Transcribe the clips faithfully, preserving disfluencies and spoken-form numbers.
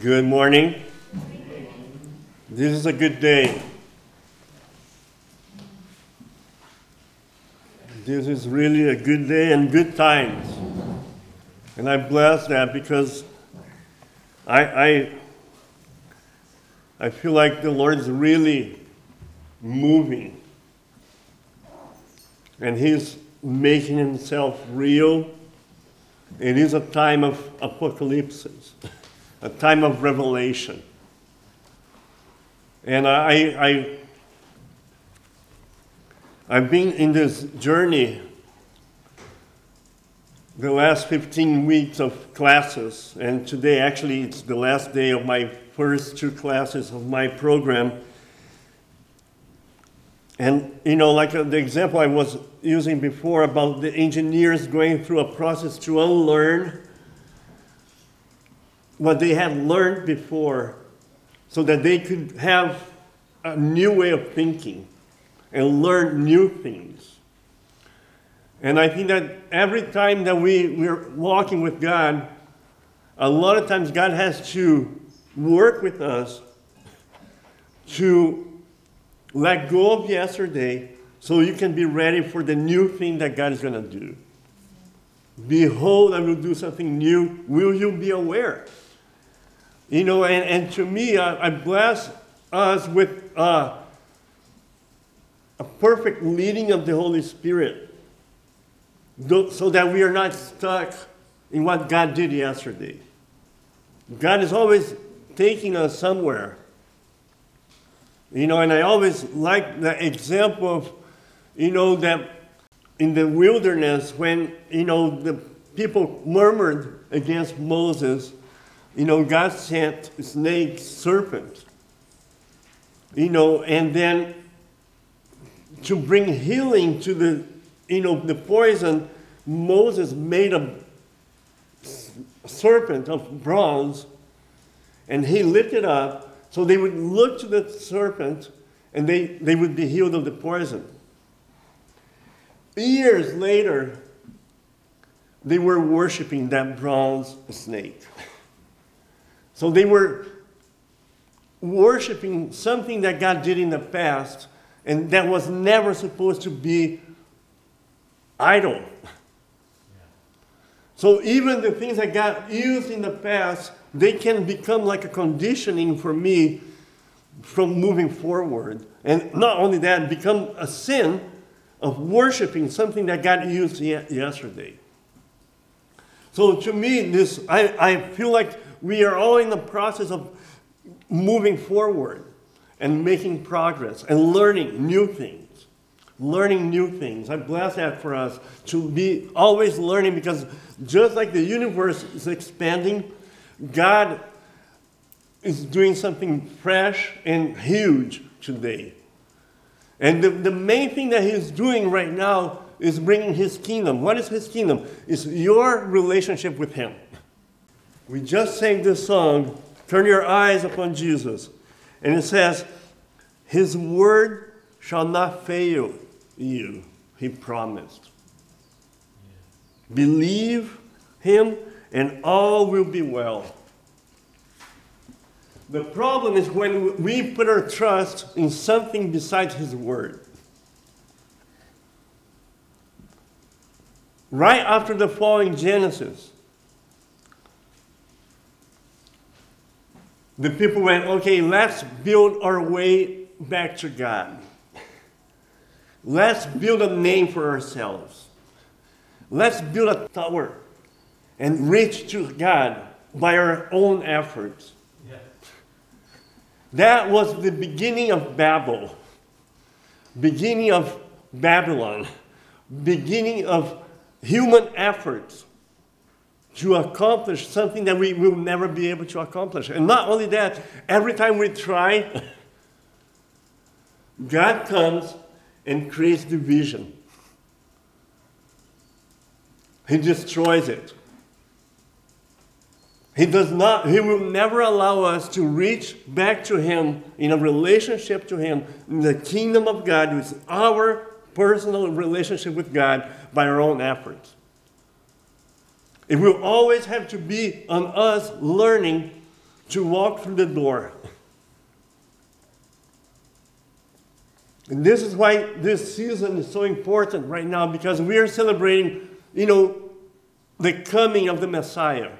Good morning. This is a good day. This is really a good day and good times. And I'm blessed that because I, I, I feel like the Lord's really moving. And He's making Himself real. It is a time of apocalypse. A time of revelation. And I, I, I've been in this journey the last fifteen weeks of classes, and today actually it's the last day of my first two classes of my program. And you know, like the example I was using before about the engineers going through a process to unlearn what they had learned before, so that they could have a new way of thinking and learn new things. And I think that every time that we, we're walking with God, a lot of times God has to work with us to let go of yesterday so you can be ready for the new thing that God is going to do. Behold, I will do something new. Will you be aware? You know, and, and to me, I, I bless us with uh, a perfect leading of the Holy Spirit so that we are not stuck in what God did yesterday. God is always taking us somewhere. You know, and I always like the example of, you know, that in the wilderness when, you know, the people murmured against Moses, you know, God sent snakes, serpents, you know, and then to bring healing to the, you know, the poison, Moses made a serpent of bronze and he lifted up so they would look to the serpent and they, they would be healed of the poison. Years later, they were worshiping that bronze snake. So they were worshiping something that God did in the past, and that was never supposed to be idol. Yeah. So even the things that God used in the past, they can become like a conditioning for me from moving forward. And not only that, become a sin of worshiping something that God used yesterday. So to me, this I, I feel like we are all in the process of moving forward and making progress and learning new things, learning new things. I bless that for us to be always learning, because just like the universe is expanding, God is doing something fresh and huge today. And the, the main thing that He's doing right now is bringing His kingdom. What is His kingdom? It's your relationship with Him. We just sang this song, Turn Your Eyes Upon Jesus. And it says, His word shall not fail you, He promised. Yeah. Believe Him and all will be well. The problem is when we put our trust in something besides His word. Right after the fall in Genesis, the people went, okay, let's build our way back to God. Let's build a name for ourselves. Let's build a tower and reach to God by our own efforts. That was the beginning of Babel, beginning of Babylon, beginning of human efforts to accomplish something that we will never be able to accomplish. And not only that, every time we try, God comes and creates division. He destroys it. He does not, He will never allow us to reach back to Him in a relationship to Him. In the kingdom of God is our personal relationship with God by our own efforts. It will always have to be on us learning to walk through the door. And this is why this season is so important right now, because we are celebrating, you know, the coming of the Messiah.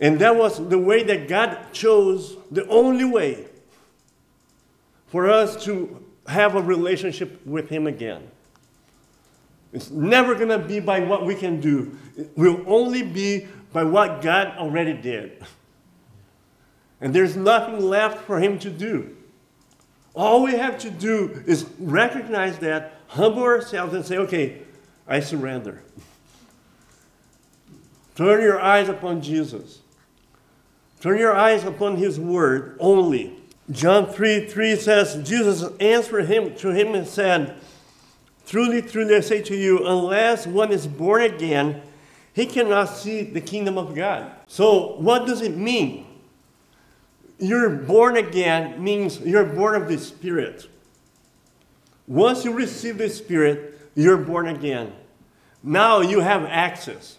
And that was the way that God chose, the only way for us to have a relationship with Him again. It's never going to be by what we can do. It will only be by what God already did. And there's nothing left for Him to do. All we have to do is recognize that, humble ourselves, and say, okay, I surrender. Turn your eyes upon Jesus. Turn your eyes upon His word only. John three three says, Jesus answered him to him and said, truly, truly, I say to you, unless one is born again, he cannot see the kingdom of God. So what does it mean? You're born again means you're born of the Spirit. Once you receive the Spirit, you're born again. Now you have access.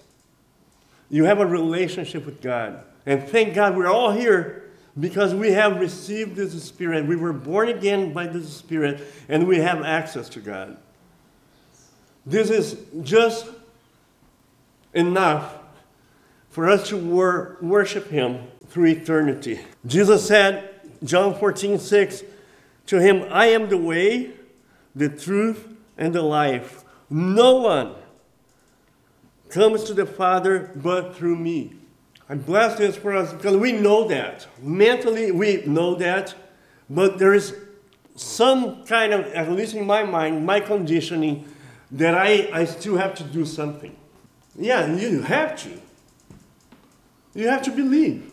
You have a relationship with God. And thank God we're all here because we have received this Spirit. We were born again by this Spirit, and we have access to God. This is just enough for us to wor- worship Him through eternity. Jesus said, John fourteen six, to Him, I am the way, the truth, and the life. No one comes to the Father but through me. I'm blessed this for us because we know that. Mentally, we know that, but there is some kind of, at least in my mind, my conditioning, that I, I still have to do something. Yeah, you have to. You have to believe.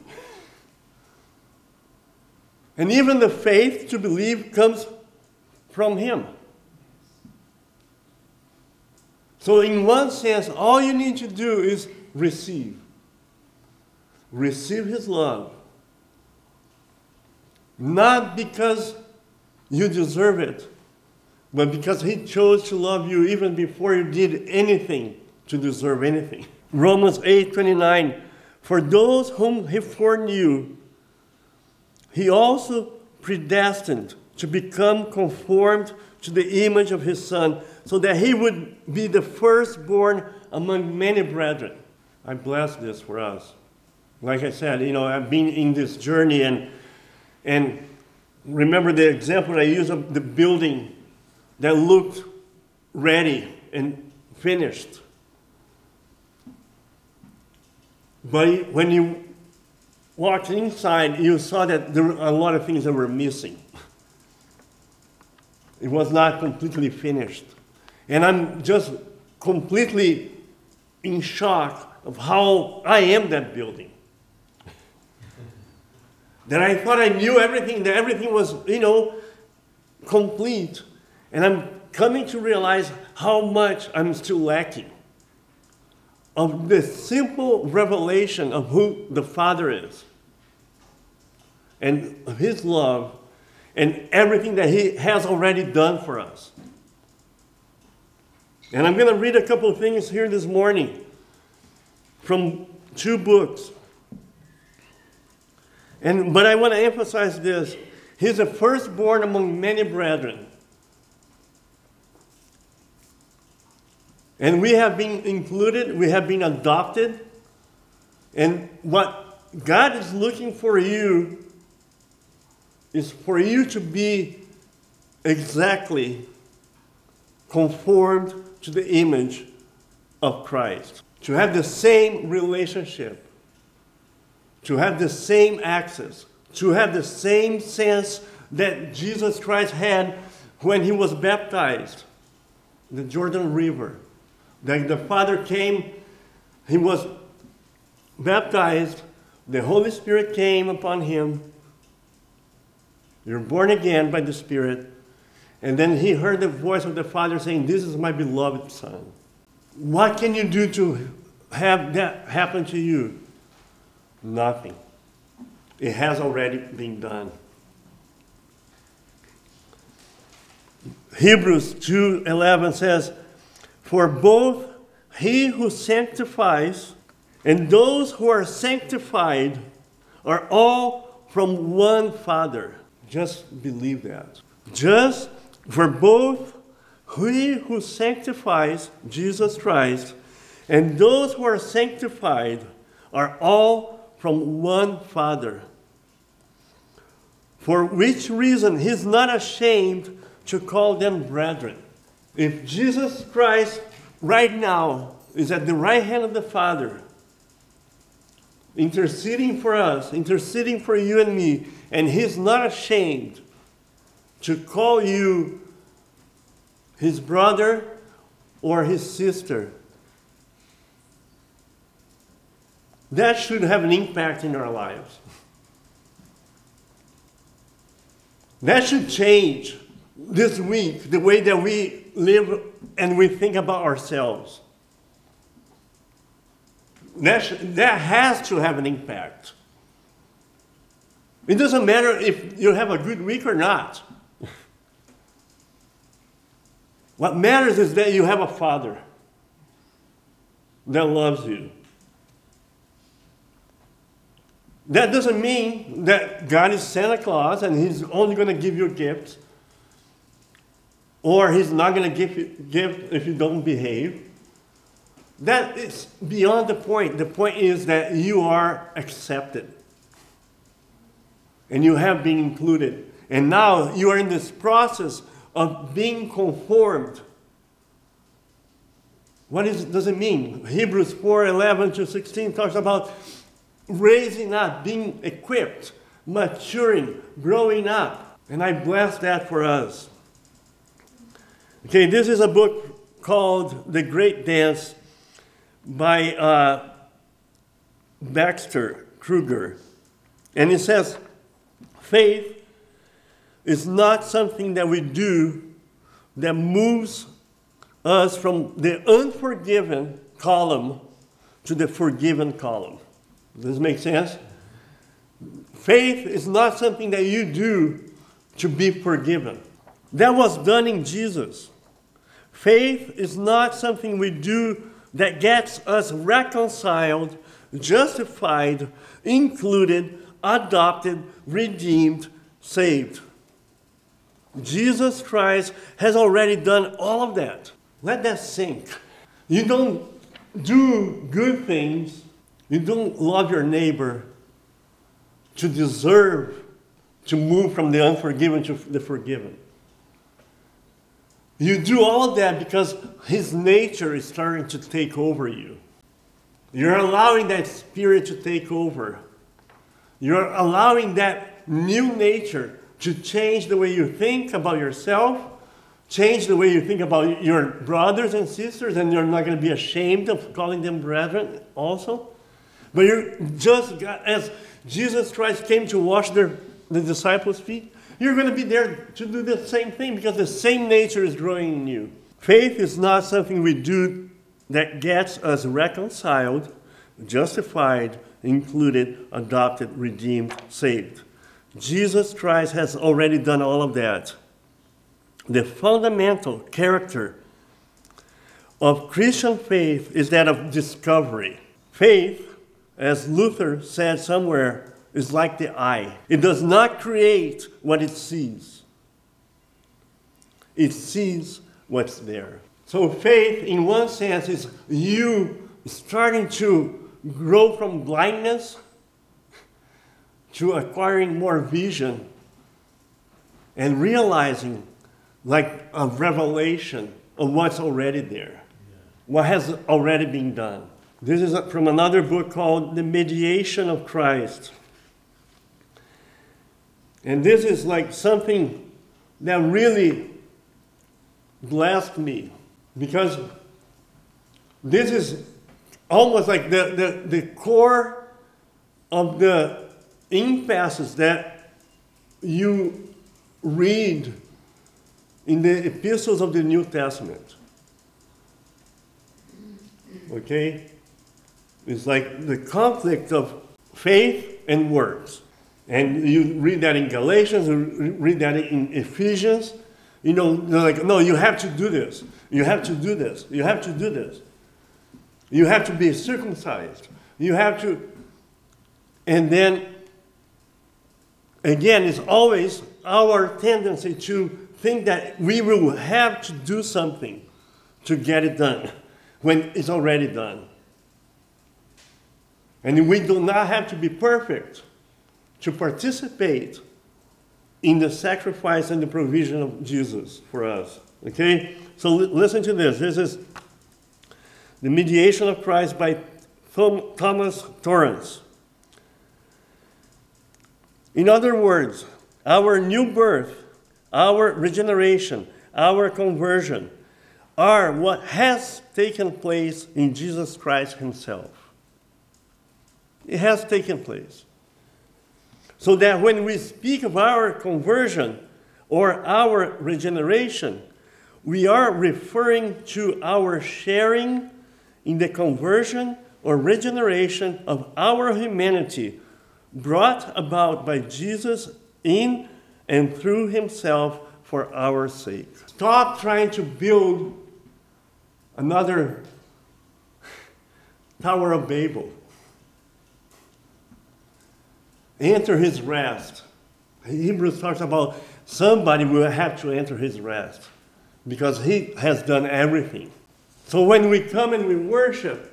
And even the faith to believe comes from Him. So in one sense, all you need to do is receive. Receive His love. Not because you deserve it, but because He chose to love you even before you did anything to deserve anything. Romans eight twenty-nine, for those whom He foreknew, He also predestined to become conformed to the image of His Son, so that He would be the firstborn among many brethren. I bless this for us. Like I said, you know, I've been in this journey, and and remember the example I used of the building that looked ready and finished. But when you walked inside, you saw that there were a lot of things that were missing. It was not completely finished. And I'm just completely in shock of how I am that building. That I thought I knew everything, that everything was, you know, complete. And I'm coming to realize how much I'm still lacking of this simple revelation of who the Father is and His love and everything that He has already done for us. And I'm going to read a couple of things here this morning from two books. And but I want to emphasize this. He's the firstborn among many brethren. And we have been included, we have been adopted. And what God is looking for you is for you to be exactly conformed to the image of Christ. To have the same relationship. To have the same access. To have the same sense that Jesus Christ had when He was baptized in the Jordan River. That the Father came, He was baptized, the Holy Spirit came upon Him. You're born again by the Spirit. And then He heard the voice of the Father saying, this is my beloved Son. What can you do to have that happen to you? Nothing. It has already been done. Hebrews two eleven says, for both He who sanctifies and those who are sanctified are all from one Father. Just believe that. Just for both he who sanctifies Jesus Christ and those who are sanctified are all from one Father. For which reason he is not ashamed to call them brethren. If Jesus Christ right now is at the right hand of the Father, interceding for us, interceding for you and me, and he's not ashamed to call you his brother or his sister, that should have an impact in our lives. That should change this week the way that we live and we think about ourselves. That, sh- that has to have an impact. It doesn't matter if you have a good week or not. What matters is that you have a Father that loves you. That doesn't mean that God is Santa Claus and he's only going to give you gifts, or he's not going to give you gifts if you don't behave. That is beyond the point. The point is that you are accepted. And you have been included. And now you are in this process of being conformed. What is, does it mean? Hebrews four eleven to sixteen talks about raising up, being equipped, maturing, growing up. And I bless that for us. Okay, this is a book called The Great Dance by uh, Baxter Kruger. And it says, faith is not something that we do that moves us from the unforgiven column to the forgiven column. Does this make sense? Faith is not something that you do to be forgiven. That was done in Jesus. Faith is not something we do that gets us reconciled, justified, included, adopted, redeemed, saved. Jesus Christ has already done all of that. Let that sink. You don't do good things, you don't love your neighbor to deserve to move from the unforgiven to the forgiven. You do all of that because his nature is starting to take over you. You're allowing that spirit to take over. You're allowing that new nature to change the way you think about yourself, change the way you think about your brothers and sisters, and you're not going to be ashamed of calling them brethren also. But you're just, as Jesus Christ came to wash their, the disciples' feet, you're going to be there to do the same thing because the same nature is growing in you. Faith is not something we do that gets us reconciled, justified, included, adopted, redeemed, saved. Jesus Christ has already done all of that. The fundamental character of Christian faith is that of discovery. Faith, as Luther said somewhere, is like the eye. It does not create what it sees. It sees what's there. So faith, in one sense, is you starting to grow from blindness to acquiring more vision and realizing, like a revelation of what's already there, what has already been done. This is from another book called The Mediation of Christ. And this is like something that really blessed me, because this is almost like the, the, the core of the impasses that you read in the epistles of the New Testament. Okay? It's like the conflict of faith and works. And you read that in Galatians, you read that in Ephesians. You know, they're like, no, you have to do this. You have to do this. You have to do this. You have to be circumcised. You have to. And then again, it's always our tendency to think that we will have to do something to get it done when it's already done. And we do not have to be perfect to participate in the sacrifice and the provision of Jesus for us. Okay? So l- listen to this. This is The Mediation of Christ by Thom- Thomas Torrance. In other words, our new birth, our regeneration, our conversion are what has taken place in Jesus Christ himself. It has taken place. So that when we speak of our conversion or our regeneration, we are referring to our sharing in the conversion or regeneration of our humanity brought about by Jesus in and through himself for our sake. Stop trying to build another Tower of Babel. Enter his rest. Hebrews talks about somebody will have to enter his rest because he has done everything. So when we come and we worship,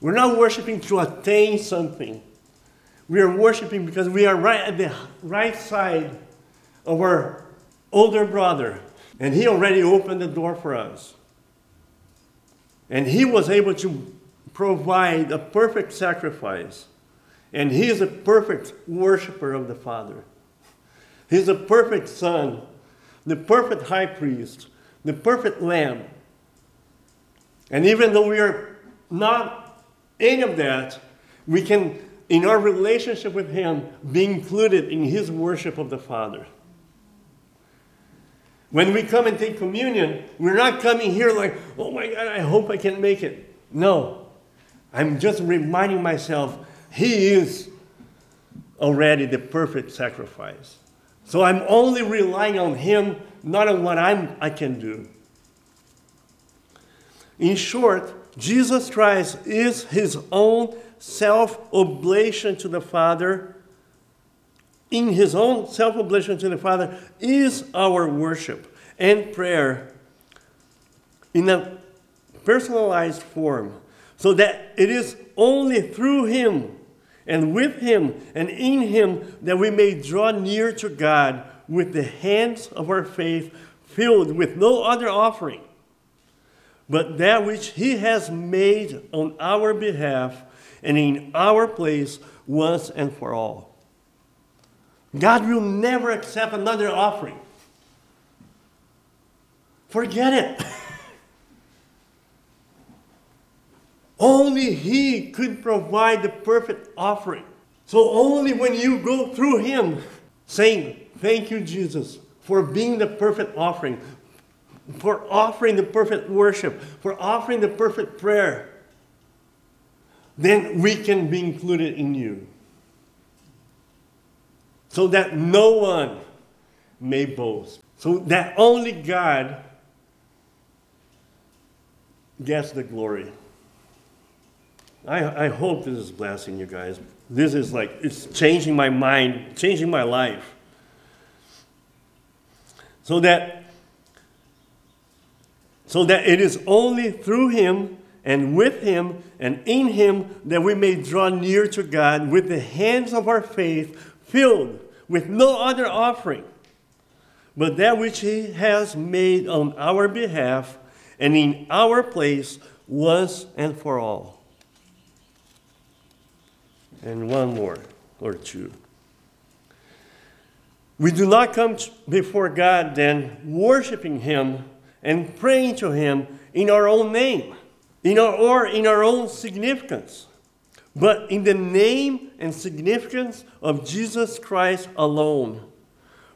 we're not worshiping to attain something. We are worshiping because we are right at the right side of our older brother, and he already opened the door for us. And he was able to provide a perfect sacrifice. And he is a perfect worshiper of the Father. He's a perfect son, the perfect high priest, the perfect lamb. And even though we are not any of that, we can, in our relationship with him, be included in his worship of the Father. When we come and take communion, we're not coming here like, oh my God, I hope I can make it. No, I'm just reminding myself, he is already the perfect sacrifice. So I'm only relying on him, not on what I'm, I can do. In short, Jesus Christ is his own self-oblation to the Father. In his own self-oblation to the Father is our worship and prayer in a personalized form, so that it is only through him and with him and in him that we may draw near to God with the hands of our faith filled with no other offering, but that which he has made on our behalf and in our place once and for all. God will never accept another offering. Forget it. Only he could provide the perfect offering. So only when you go through him saying, thank you, Jesus, for being the perfect offering, for offering the perfect worship, for offering the perfect prayer, then we can be included in you. So that no one may boast. So that only God gets the glory. I, I hope this is blessing you guys. This is like, it's changing my mind, changing my life. So that, so that it is only through him and with him and in him that we may draw near to God with the hands of our faith filled with no other offering, but that which he has made on our behalf and in our place once and for all. And one more or two. We do not come before God then worshiping him and praying to him in our own name, in our, or in our own significance, but in the name and significance of Jesus Christ alone.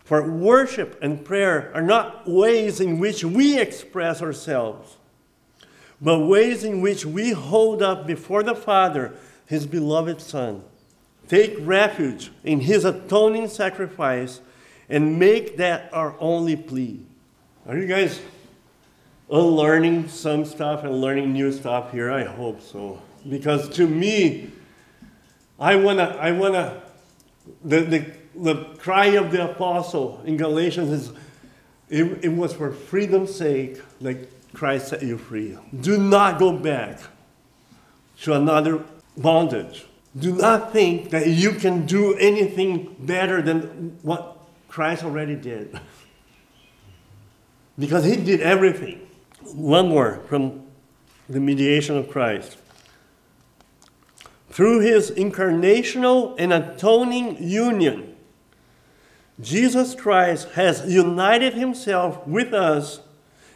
For worship and prayer are not ways in which we express ourselves, but ways in which we hold up before the Father his beloved Son, take refuge in his atoning sacrifice, and make that our only plea. Are you guys unlearning some stuff and learning new stuff here? I hope so. Because to me, I wanna, I wanna the, the, the cry of the apostle in Galatians is, it, it was for freedom's sake that Christ set you free. Do not go back to another bondage. Do not think that you can do anything better than what Christ already did. Because he did everything. One more from The Mediation of Christ. Through his incarnational and atoning union, Jesus Christ has united himself with us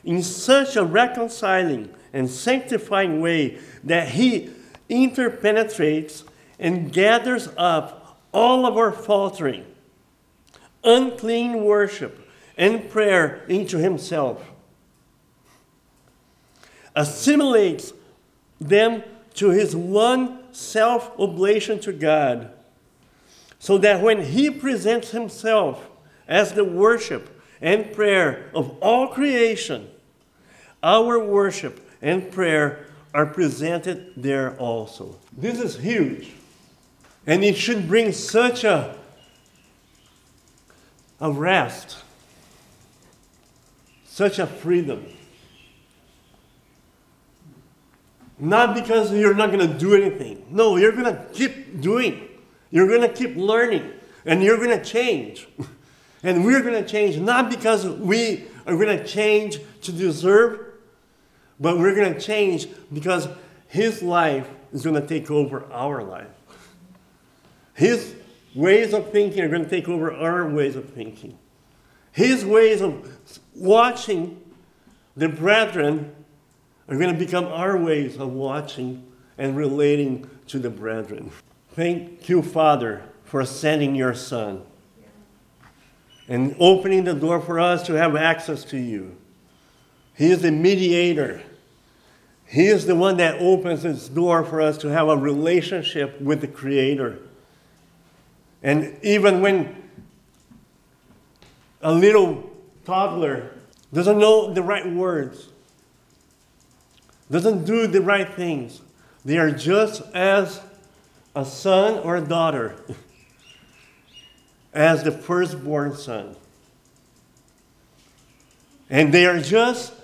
in such a reconciling and sanctifying way that he interpenetrates and gathers up all of our faltering, unclean worship and prayer into himself, assimilates them to his one self-oblation to God, so that when he presents himself as the worship and prayer of all creation, our worship and prayer are presented there also. This is huge. And it should bring such a, a rest, such a freedom. Not because you're not going to do anything. No, you're going to keep doing. You're going to keep learning. And you're going to change. And we're going to change, not because we are going to change to deserve, but we're going to change because his life is going to take over our life. His ways of thinking are going to take over our ways of thinking. His ways of watching the brethren are going to become our ways of watching and relating to the brethren. Thank you, Father, for sending your Son and opening the door for us to have access to you. He is the mediator. He is the one that opens this door for us to have a relationship with the Creator. And even when a little toddler doesn't know the right words, doesn't do the right things, they are just as a son or a daughter, as the firstborn son. And they are just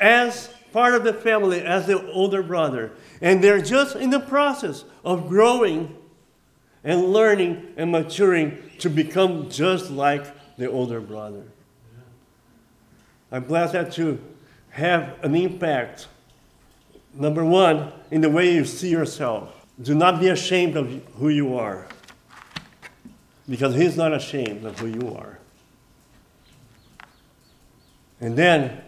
as part of the family as the older brother. And they're just in the process of growing and learning and maturing to become just like the older brother. I'm blessed that you have an impact. Number one, in the way you see yourself. Do not be ashamed of who you are, because he's not ashamed of who you are. And then,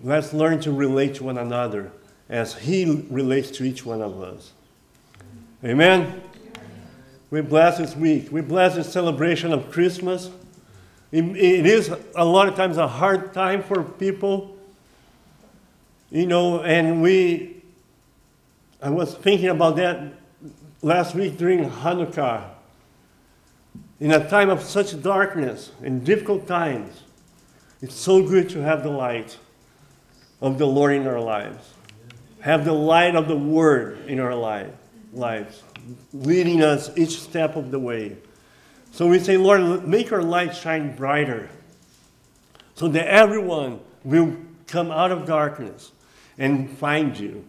let's learn to relate to one another as he relates to each one of us. Amen? Amen. We bless this week. We bless this celebration of Christmas. It, it is a lot of times a hard time for people. You know, and we, I was thinking about that last week during Hanukkah. In a time of such darkness and difficult times, it's so good to have the light of the Lord in our lives. Have the light of the Word in our life, lives, leading us each step of the way. So we say, Lord, make our light shine brighter so that everyone will come out of darkness and find you.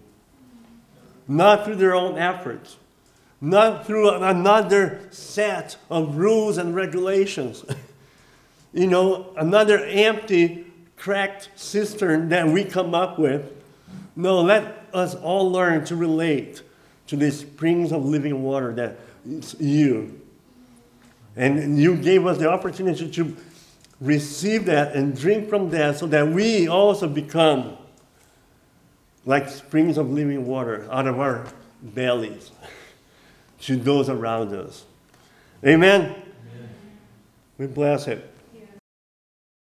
Not through their own efforts, not through another set of rules and regulations. You know, another empty, cracked cistern that we come up with. No, let us all learn to relate to the springs of living water that is you. And you gave us the opportunity to receive that and drink from that so that we also become like springs of living water out of our bellies to those around us. Amen? Amen. We bless it.